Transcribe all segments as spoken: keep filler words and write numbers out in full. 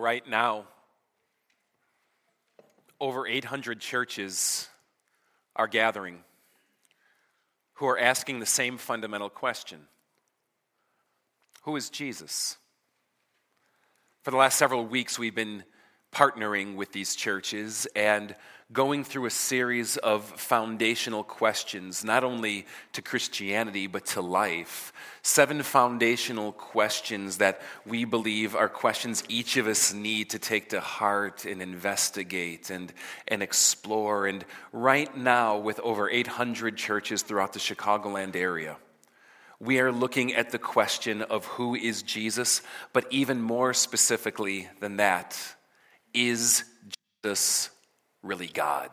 right now, over eight hundred churches are gathering who are asking the same fundamental question. Who is Jesus? For the last several weeks, we've been partnering with these churches and going through a series of foundational questions, not only to Christianity, but to life. Seven foundational questions that we believe are questions each of us need to take to heart and investigate and, and explore. And right now, with over eight hundred churches throughout the Chicagoland area, we are looking at the question of who is Jesus, but even more specifically than that, is Jesus really God?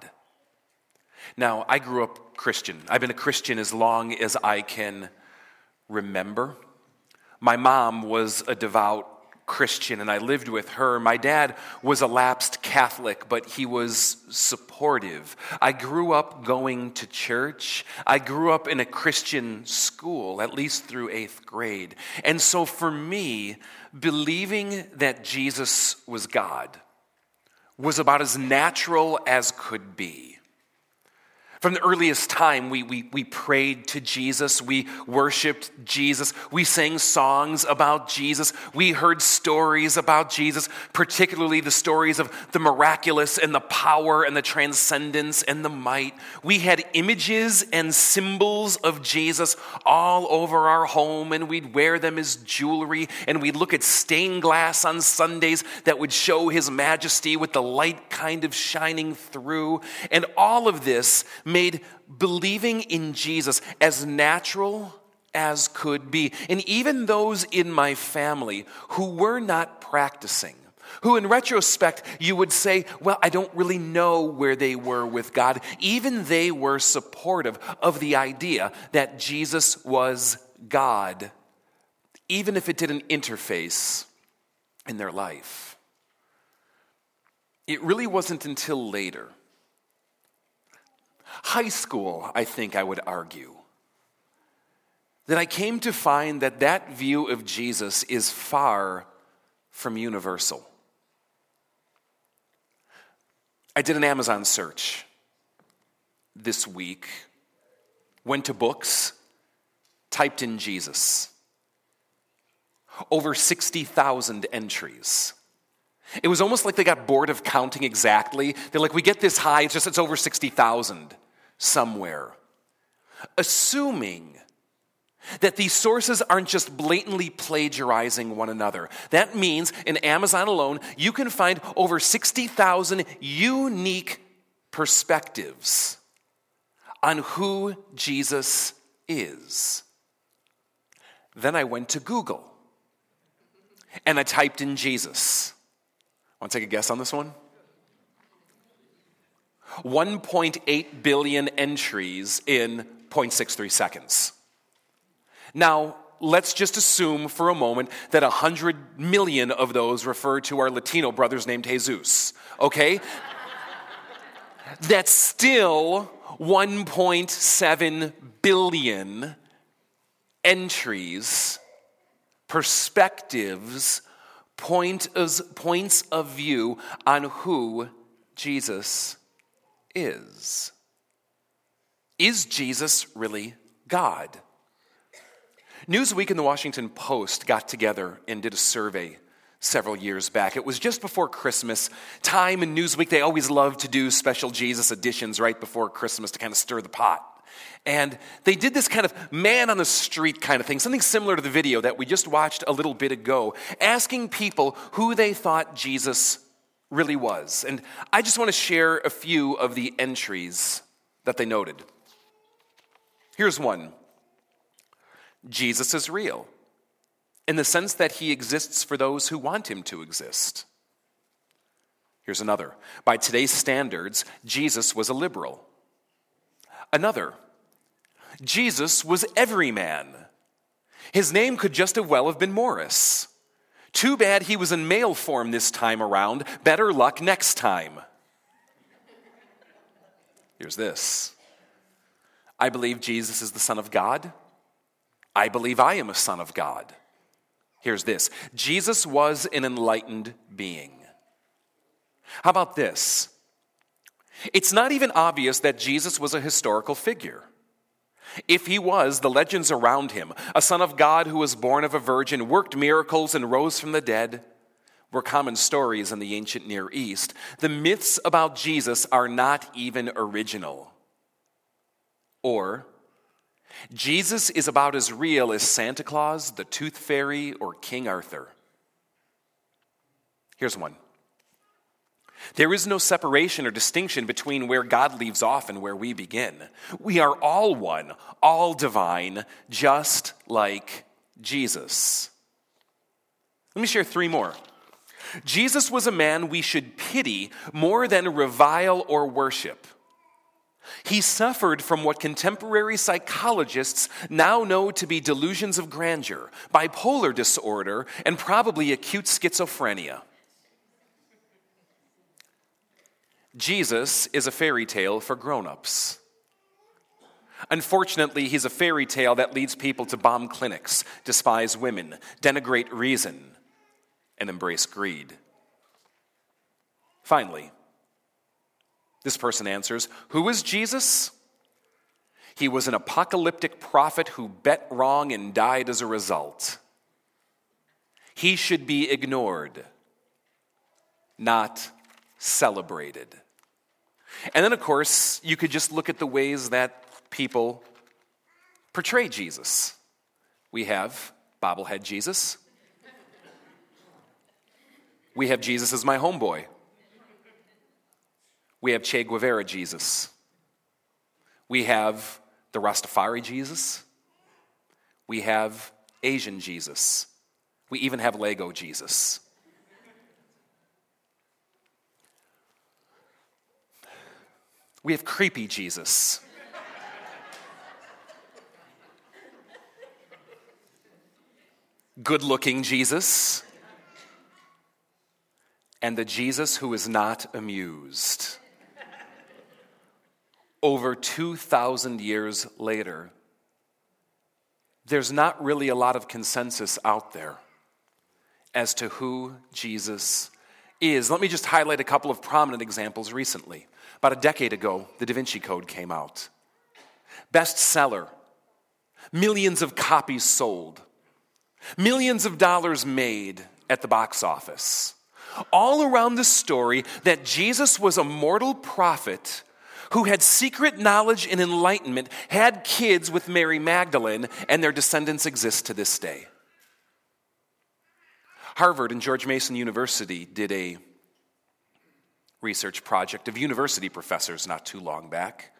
Now, I grew up Christian. I've been a Christian as long as I can remember. My mom was a devout Christian, and I lived with her. My dad was a lapsed Catholic, but he was supportive. I grew up going to church. I grew up in a Christian school, at least through eighth grade. And so for me, believing that Jesus was God was about as natural as could be. From the earliest time, we, we we prayed to Jesus, we worshiped Jesus, we sang songs about Jesus, we heard stories about Jesus, particularly the stories of the miraculous and the power and the transcendence and the might. We had images and symbols of Jesus all over our home, and we'd wear them as jewelry, and we'd look at stained glass on Sundays that would show his majesty with the light kind of shining through, and all of this made believing in Jesus as natural as could be. And even those in my family who were not practicing, who in retrospect you would say, well, I don't really know where they were with God, even they were supportive of the idea that Jesus was God, even if it didn't interface in their life. It really wasn't until later, high school, I think I would argue, that I came to find that that view of Jesus is far from universal. I did an Amazon search this week, went to books, typed in Jesus. Over sixty thousand entries. It was almost like they got bored of counting exactly. They're like, we get this high, it's just it's over sixty thousand somewhere. Assuming that these sources aren't just blatantly plagiarizing one another. That means in Amazon alone, you can find over sixty thousand unique perspectives on who Jesus is. Then I went to Google and I typed in Jesus. Want to take a guess on this one? one point eight billion entries in zero point six three seconds. Now, let's just assume for a moment that one hundred million of those refer to our Latino brothers named Jesus, okay? That's still one point seven billion entries, perspectives, Point of, points of view on who Jesus is. Is Jesus really God? Newsweek and the Washington Post got together and did a survey several years back. It was just before Christmas time, and Newsweek, they always love to do special Jesus editions right before Christmas to kind of stir the pot. And they did this kind of man on the street kind of thing, something similar to the video that we just watched a little bit ago, asking people who they thought Jesus really was. And I just want to share a few of the entries that they noted. Here's one. Jesus is real in the sense that he exists for those who want him to exist. Here's another. By today's standards, Jesus was a liberal. Another, Jesus was every man. His name could just as well have been Morris. Too bad he was in male form this time around. Better luck next time. Here's this. I believe Jesus is the Son of God. I believe I am a son of God. Here's this. Jesus was an enlightened being. How about this? It's not even obvious that Jesus was a historical figure. If he was, the legends around him, a son of God who was born of a virgin, worked miracles, and rose from the dead, were common stories in the ancient Near East. The myths about Jesus are not even original. Or, Jesus is about as real as Santa Claus, the Tooth Fairy, or King Arthur. Here's one. There is no separation or distinction between where God leaves off and where we begin. We are all one, all divine, just like Jesus. Let me share three more. Jesus was a man we should pity more than revile or worship. He suffered from what contemporary psychologists now know to be delusions of grandeur, bipolar disorder, and probably acute schizophrenia. Jesus is a fairy tale for grown-ups. Unfortunately, he's a fairy tale that leads people to bomb clinics, despise women, denigrate reason, and embrace greed. Finally, this person answers, who is Jesus? He was an apocalyptic prophet who bet wrong and died as a result. He should be ignored, not celebrated. And then, of course, you could just look at the ways that people portray Jesus. We have bobblehead Jesus. We have Jesus as my homeboy. We have Che Guevara Jesus. We have the Rastafari Jesus. We have Asian Jesus. We even have Lego Jesus. We have creepy Jesus. Good-looking Jesus. And the Jesus who is not amused. Over two thousand years later, there's not really a lot of consensus out there as to who Jesus is. Let me just highlight a couple of prominent examples recently. About a decade ago, the Da Vinci Code came out. Bestseller. Millions of copies sold. Millions of dollars made at the box office. All around the story that Jesus was a mortal prophet who had secret knowledge and enlightenment, had kids with Mary Magdalene, and their descendants exist to this day. Harvard and George Mason University did a research project of university professors not too long back,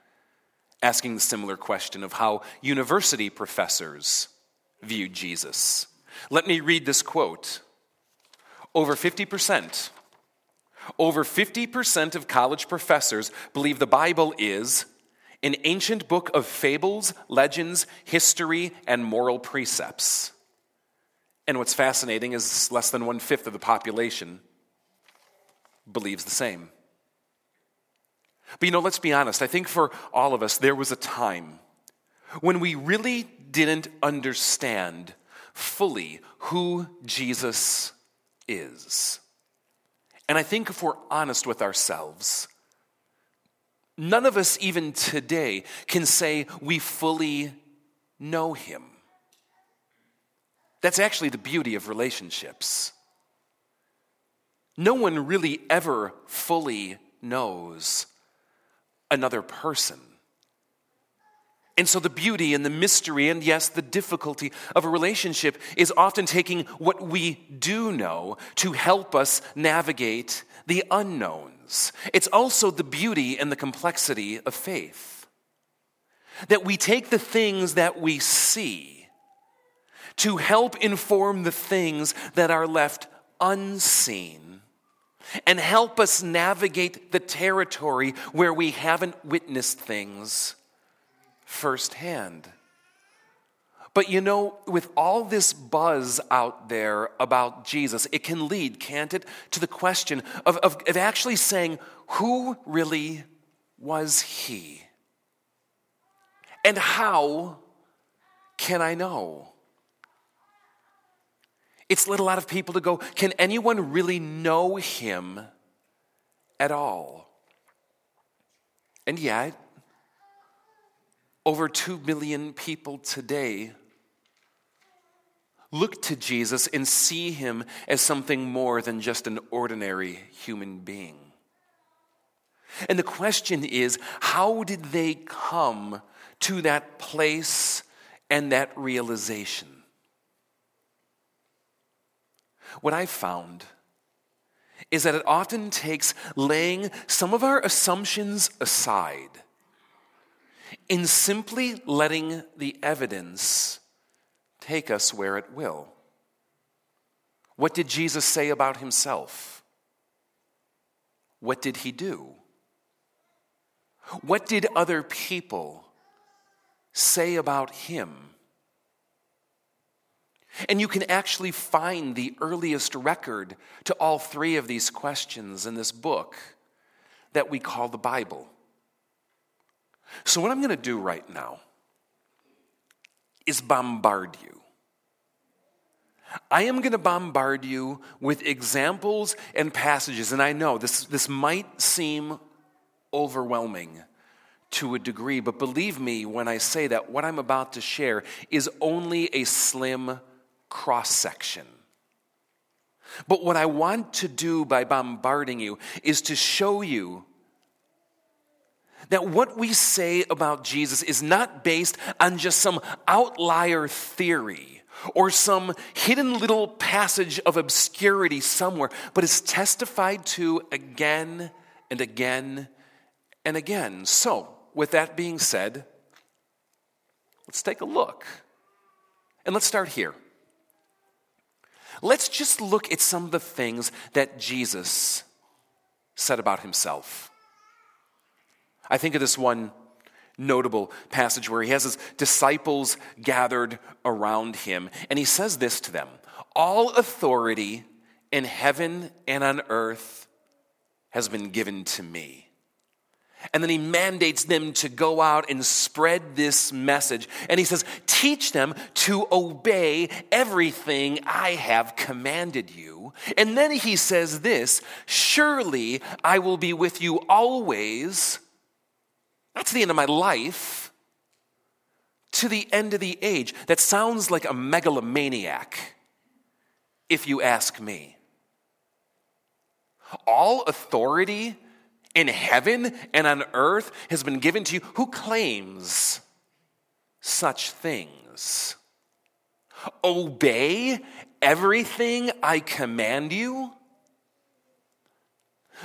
asking the similar question of how university professors viewed Jesus. Let me read this quote. Over fifty percent, over fifty percent of college professors believe the Bible is an ancient book of fables, legends, history, and moral precepts. And what's fascinating is less than one-fifth of the population believes the same. But you know, let's be honest. I think for all of us, there was a time when we really didn't understand fully who Jesus is. And I think if we're honest with ourselves, none of us even today can say we fully know him. That's actually the beauty of relationships. No one really ever fully knows another person. And so the beauty and the mystery and, yes, the difficulty of a relationship is often taking what we do know to help us navigate the unknowns. It's also the beauty and the complexity of faith, that we take the things that we see to help inform the things that are left unseen and help us navigate the territory where we haven't witnessed things firsthand. But you know, with all this buzz out there about Jesus, it can lead, can't it, to the question of, of, of actually saying, who really was he? And how can I know? It's led a lot of people to go, can anyone really know him at all? And yet, over two million people today look to Jesus and see him as something more than just an ordinary human being. And the question is, how did they come to that place and that realization? What I found is that it often takes laying some of our assumptions aside and simply letting the evidence take us where it will. What did Jesus say about himself? What did he do? What did other people say about him? And you can actually find the earliest record to all three of these questions in this book that we call the Bible. So what I'm going to do right now is bombard you. I am going to bombard you with examples and passages, and I know this, this might seem overwhelming to a degree, but believe me when I say that what I'm about to share is only a slim cross-section. But what I want to do by bombarding you is to show you that what we say about Jesus is not based on just some outlier theory or some hidden little passage of obscurity somewhere, but is testified to again and again and again. So, with that being said, let's take a look. And let's start here. Let's just look at some of the things that Jesus said about himself. I think of this one notable passage where he has his disciples gathered around him, and he says this to them, "All authority in heaven and on earth has been given to me." And then he mandates them to go out and spread this message. And he says, teach them to obey everything I have commanded you. And then he says this, surely I will be with you always, not to the end of my life, to the end of the age. That sounds like a megalomaniac, if you ask me. All authority in heaven and on earth has been given to you. Who claims such things? Obey everything I command you?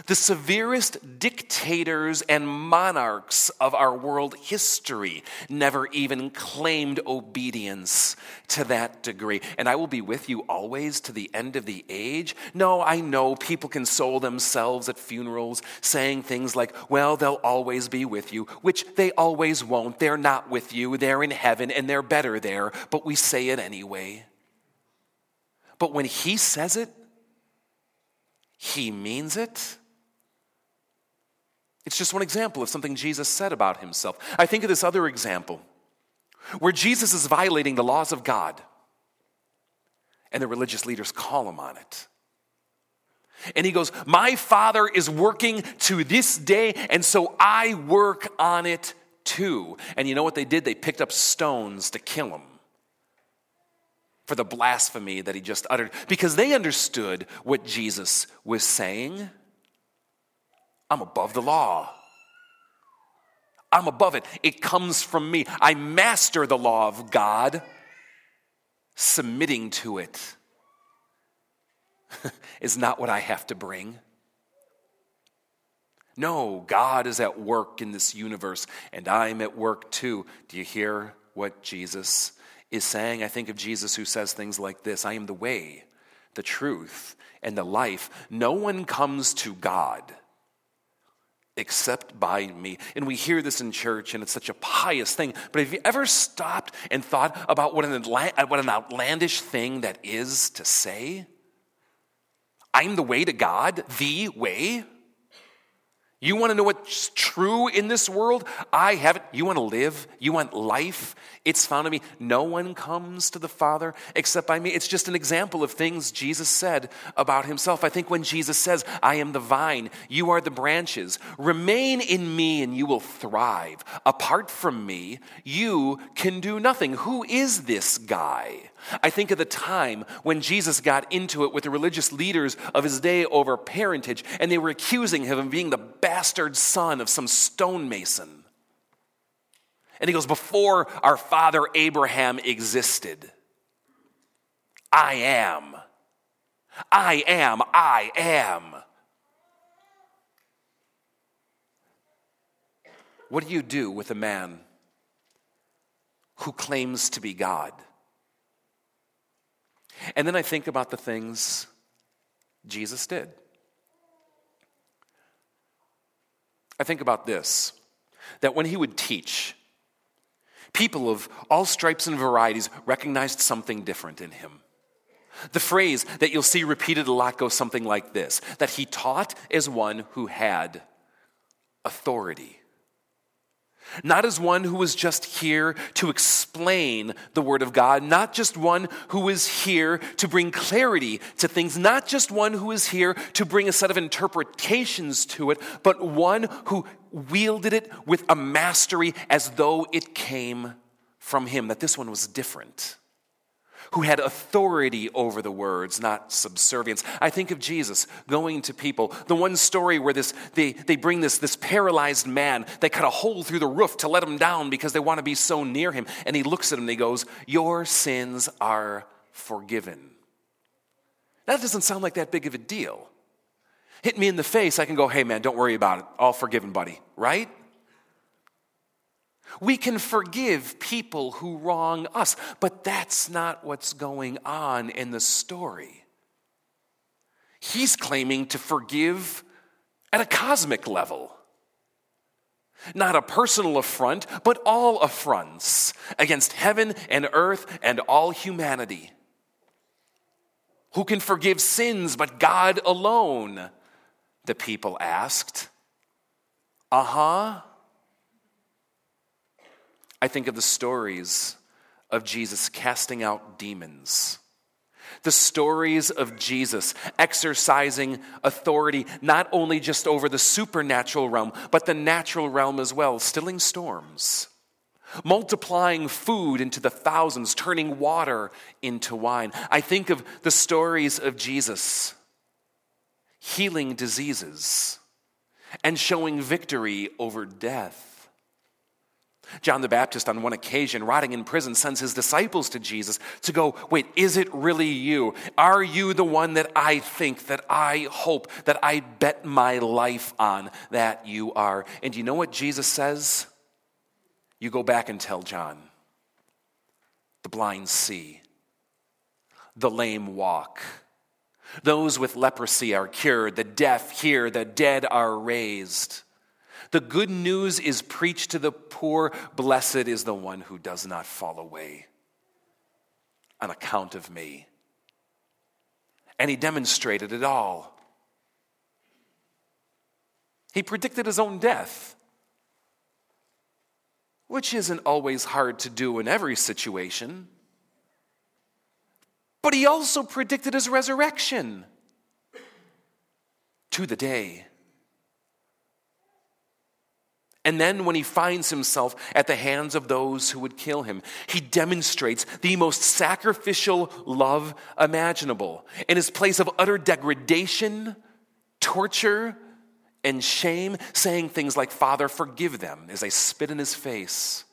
The severest dictators and monarchs of our world history never even claimed obedience to that degree. And I will be with you always to the end of the age. No, I know people console themselves at funerals saying things like, well, they'll always be with you, which they always won't. They're not with you. They're in heaven and they're better there, but we say it anyway. But when he says it, he means it. It's just one example of something Jesus said about himself. I think of this other example where Jesus is violating the laws of God, and the religious leaders call him on it. And he goes, my Father is working to this day, and so I work on it too. And you know what they did? They picked up stones to kill him for the blasphemy that he just uttered, because they understood what Jesus was saying. I'm above the law. I'm above it. It comes from me. I master the law of God, submitting to it is not what I have to bring. No, God is at work in this universe, and I'm at work too. Do you hear what Jesus is saying? I think of Jesus who says things like this, I am the way, the truth, and the life. No one comes to God except by me. And we hear this in church, and it's such a pious thing. But have you ever stopped and thought about what an, what an outlandish thing that is to say? I'm the way to God, the way? You want to know what's true in this world? I have it. You want to live? You want life? It's found in me. No one comes to the Father except by me. It's just an example of things Jesus said about himself. I think when Jesus says, I am the vine, you are the branches. Remain in me and you will thrive. Apart from me, you can do nothing. Who is this guy? I think of the time when Jesus got into it with the religious leaders of his day over parentage, and they were accusing him of being the bastard son of some stonemason. And he goes, before our father Abraham existed, I am. I am. I am. What do you do with a man who claims to be God? And then I think about the things Jesus did. I think about this, that when he would teach, people of all stripes and varieties recognized something different in him. The phrase that you'll see repeated a lot goes something like this, that he taught as one who had authority. Not as one who was just here to explain the Word of God, not just one who was here to bring clarity to things, not just one who is here to bring a set of interpretations to it, but one who wielded it with a mastery as though it came from him, that this one was different, who had authority over the words, not subservience. I think of Jesus going to people. The one story where this they, they bring this, this paralyzed man, they cut a hole through the roof to let him down because they want to be so near him. And he looks at him and he goes, your sins are forgiven. That doesn't sound like that big of a deal. Hit me in the face, I can go, hey man, don't worry about it. All forgiven, buddy, right? We can forgive people who wrong us, but that's not what's going on in the story. He's claiming to forgive at a cosmic level. Not a personal affront, but all affronts against heaven and earth and all humanity. Who can forgive sins but God alone? The people asked. Uh-huh. I think of the stories of Jesus casting out demons, the stories of Jesus exercising authority not only just over the supernatural realm, but the natural realm as well, stilling storms, multiplying food into the thousands, turning water into wine. I think of the stories of Jesus healing diseases and showing victory over death. John the Baptist, on one occasion, rotting in prison, sends his disciples to Jesus to go, wait, is it really you? Are you the one that I think, that I hope, that I bet my life on, that you are? And you know what Jesus says? You go back and tell John. The blind see. The lame walk. Those with leprosy are cured. The deaf hear. The dead are raised. The good news is preached to the poor. Blessed is the one who does not fall away on account of me. And he demonstrated it all. He predicted his own death, which isn't always hard to do in every situation. But he also predicted his resurrection to the day. And then when he finds himself at the hands of those who would kill him, he demonstrates the most sacrificial love imaginable. In his place of utter degradation, torture, and shame, saying things like, Father, forgive them, as they spit in his face,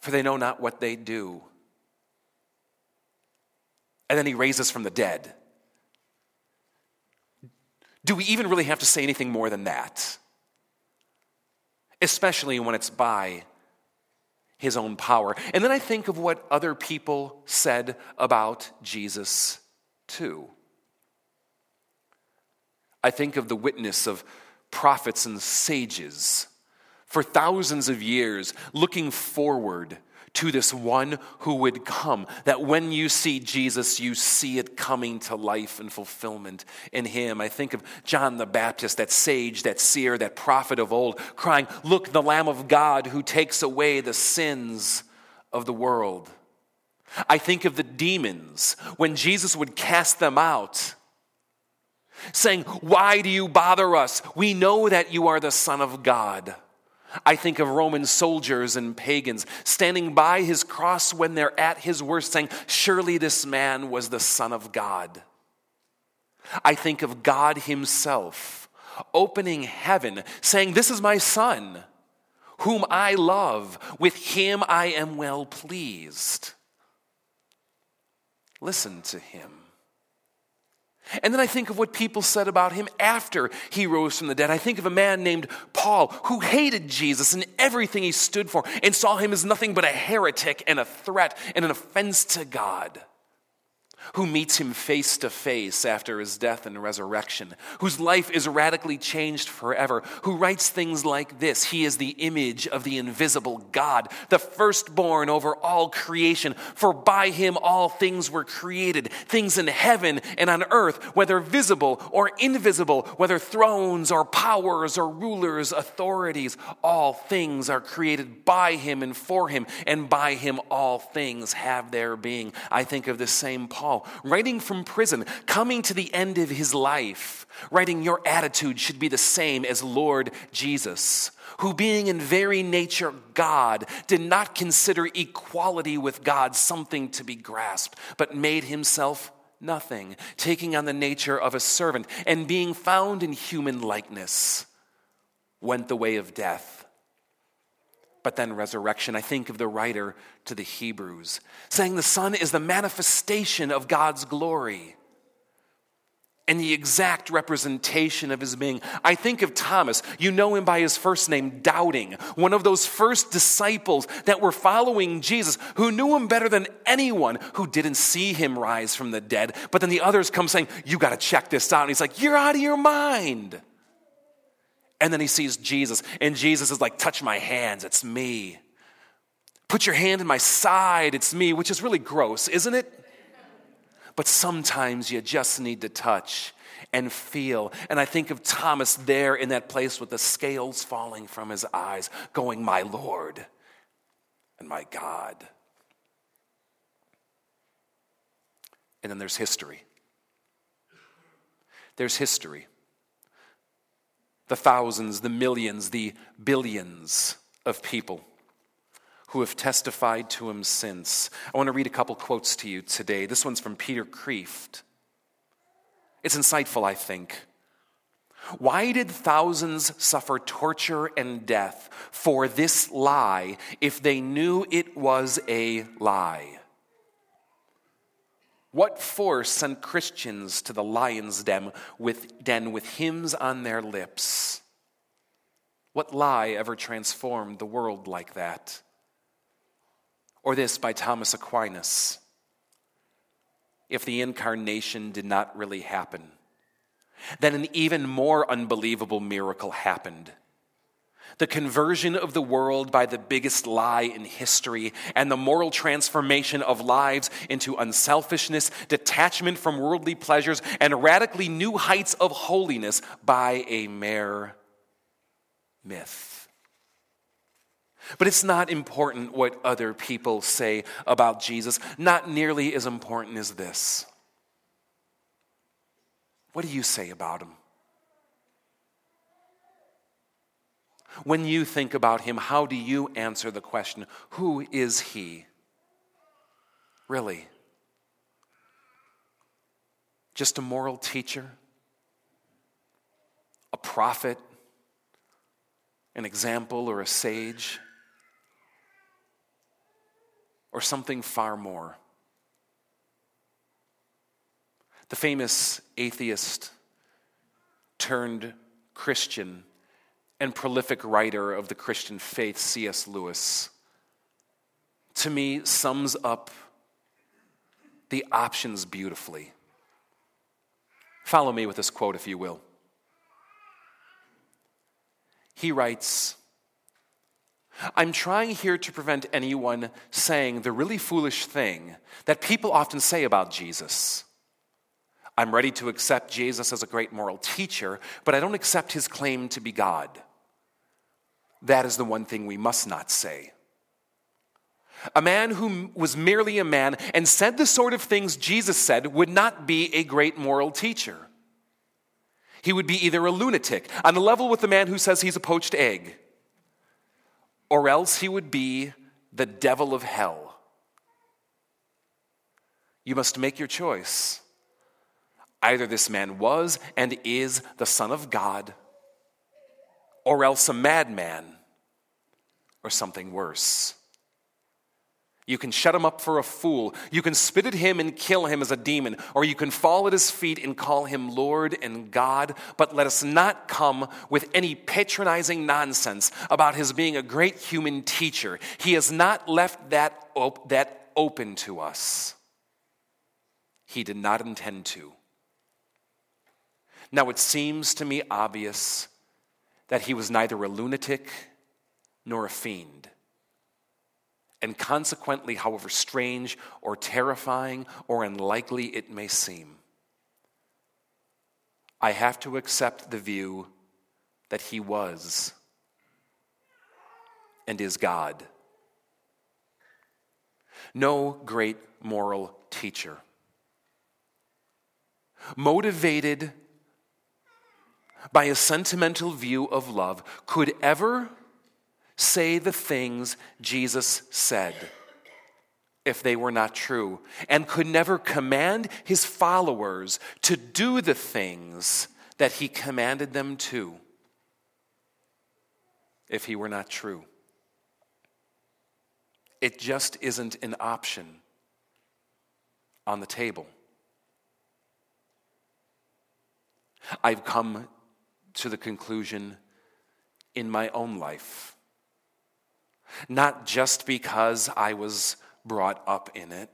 for they know not what they do. And then he raises from the dead. Do we even really have to say anything more than that? Especially when it's by his own power. And then I think of what other people said about Jesus too. I think of the witness of prophets and sages for thousands of years looking forward to this one who would come, that when you see Jesus, you see it coming to life and fulfillment in him. I think of John the Baptist, that sage, that seer, that prophet of old, crying, "Look, the Lamb of God who takes away the sins of the world." I think of the demons, when Jesus would cast them out, saying, "Why do you bother us? We know that you are the Son of God." I think of Roman soldiers and pagans standing by his cross when they're at his worst, saying, "Surely this man was the Son of God." I think of God himself opening heaven, saying, "This is my Son, whom I love. With him I am well pleased. Listen to him." And then I think of what people said about him after he rose from the dead. I think of a man named Paul who hated Jesus and everything he stood for and saw him as nothing but a heretic and a threat and an offense to God, who meets him face to face after his death and resurrection, whose life is radically changed forever, who writes things like this: "He is the image of the invisible God, the firstborn over all creation. For by him all things were created, things in heaven and on earth, whether visible or invisible, whether thrones or powers or rulers, authorities. All things are created by him and for him, and by him all things have their being." I think of the same Paul, writing from prison, coming to the end of his life, writing, "Your attitude should be the same as Lord Jesus, who being in very nature God, did not consider equality with God something to be grasped, but made himself nothing, taking on the nature of a servant, and being found in human likeness, went the way of death." But then resurrection, I think of the writer to the Hebrews, saying the Son is the manifestation of God's glory and the exact representation of his being. I think of Thomas, you know him by his first name, Doubting, one of those first disciples that were following Jesus, who knew him better than anyone, who didn't see him rise from the dead. But then the others come saying, "You got to check this out." And he's like, "You're out of your mind." And then he sees Jesus, and Jesus is like, "Touch my hands, it's me. Put your hand in my side, it's me," which is really gross, isn't it? But sometimes you just need to touch and feel. And I think of Thomas there in that place with the scales falling from his eyes, going, "My Lord and my God." And then there's history. There's history. The thousands, the millions, the billions of people who have testified to him since. I want to read a couple quotes to you today. This one's from Peter Kreeft. It's insightful, I think. "Why did thousands suffer torture and death for this lie if they knew it was a lie? What force sent Christians to the lion's den with, den with hymns on their lips? What lie ever transformed the world like that?" Or this by Thomas Aquinas: "If the incarnation did not really happen, then an even more unbelievable miracle happened. The conversion of the world by the biggest lie in history, and the moral transformation of lives into unselfishness, detachment from worldly pleasures, and radically new heights of holiness by a mere myth." But it's not important what other people say about Jesus, not nearly as important as this. What do you say about him? When you think about him, how do you answer the question, who is he? Really? Just a moral teacher? A prophet? An example or a sage? Or something far more? The famous atheist turned Christian and prolific writer of the Christian faith, C S Lewis, to me sums up the options beautifully. Follow me with this quote, if you will. He writes, I'm trying here to prevent anyone saying the really foolish thing that people often say about Jesus. I'm ready to accept Jesus as a great moral teacher, but I don't accept his claim to be God. That is the one thing we must not say. A man who was merely a man and said the sort of things Jesus said would not be a great moral teacher. He would be either a lunatic, on the level with the man who says he's a poached egg, or else he would be the devil of hell. You must make your choice. Either this man was and is the Son of God, or else a madman, or something worse. You can shut him up for a fool. You can spit at him and kill him as a demon, or you can fall at his feet and call him Lord and God. But let us not come with any patronizing nonsense about his being a great human teacher. He has not left that op- that open to us. He did not intend to. Now it seems to me obvious that he was neither a lunatic nor a fiend. And consequently, however strange or terrifying or unlikely it may seem, I have to accept the view that he was and is God. No great moral teacher. Motivated by a sentimental view of love could ever say the things Jesus said if they were not true, and could never command his followers to do the things that he commanded them to if he were not true. It just isn't an option on the table. I've come to the conclusion in my own life, not just because I was brought up in it,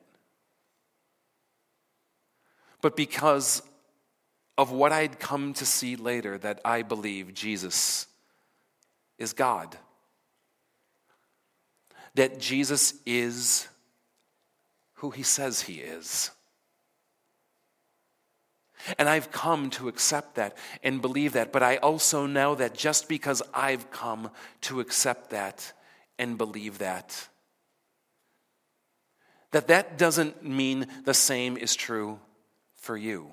but because of what I'd come to see later, that I believe Jesus is God, that Jesus is who he says he is. And I've come to accept that and believe that, but I also know that just because I've come to accept that and believe that, that that doesn't mean the same is true for you.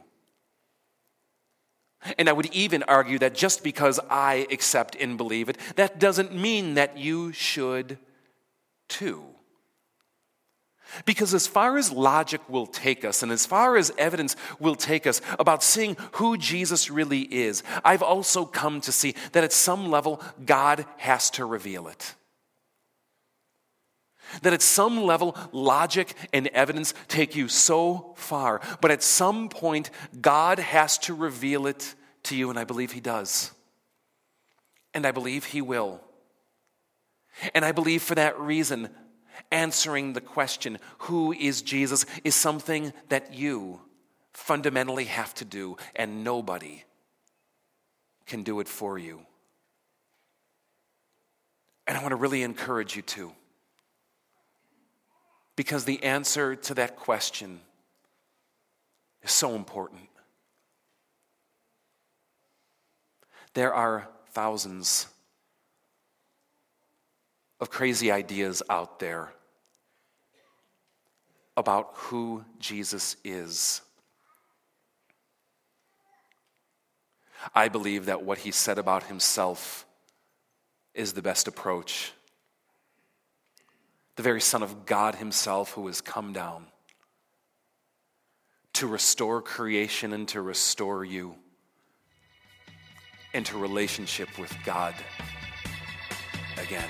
And I would even argue that just because I accept and believe it, that doesn't mean that you should too. Because as far as logic will take us, and as far as evidence will take us about seeing who Jesus really is, I've also come to see that at some level, God has to reveal it. That at some level, logic and evidence take you so far, but at some point, God has to reveal it to you, and I believe he does. And I believe he will. And I believe for that reason, answering the question, who is Jesus, is something that you fundamentally have to do, and nobody can do it for you. And I want to really encourage you to, because the answer to that question is so important. There are thousands of crazy ideas out there about who Jesus is. I believe that what he said about himself is the best approach. The very Son of God himself, who has come down to restore creation and to restore you into relationship with God again.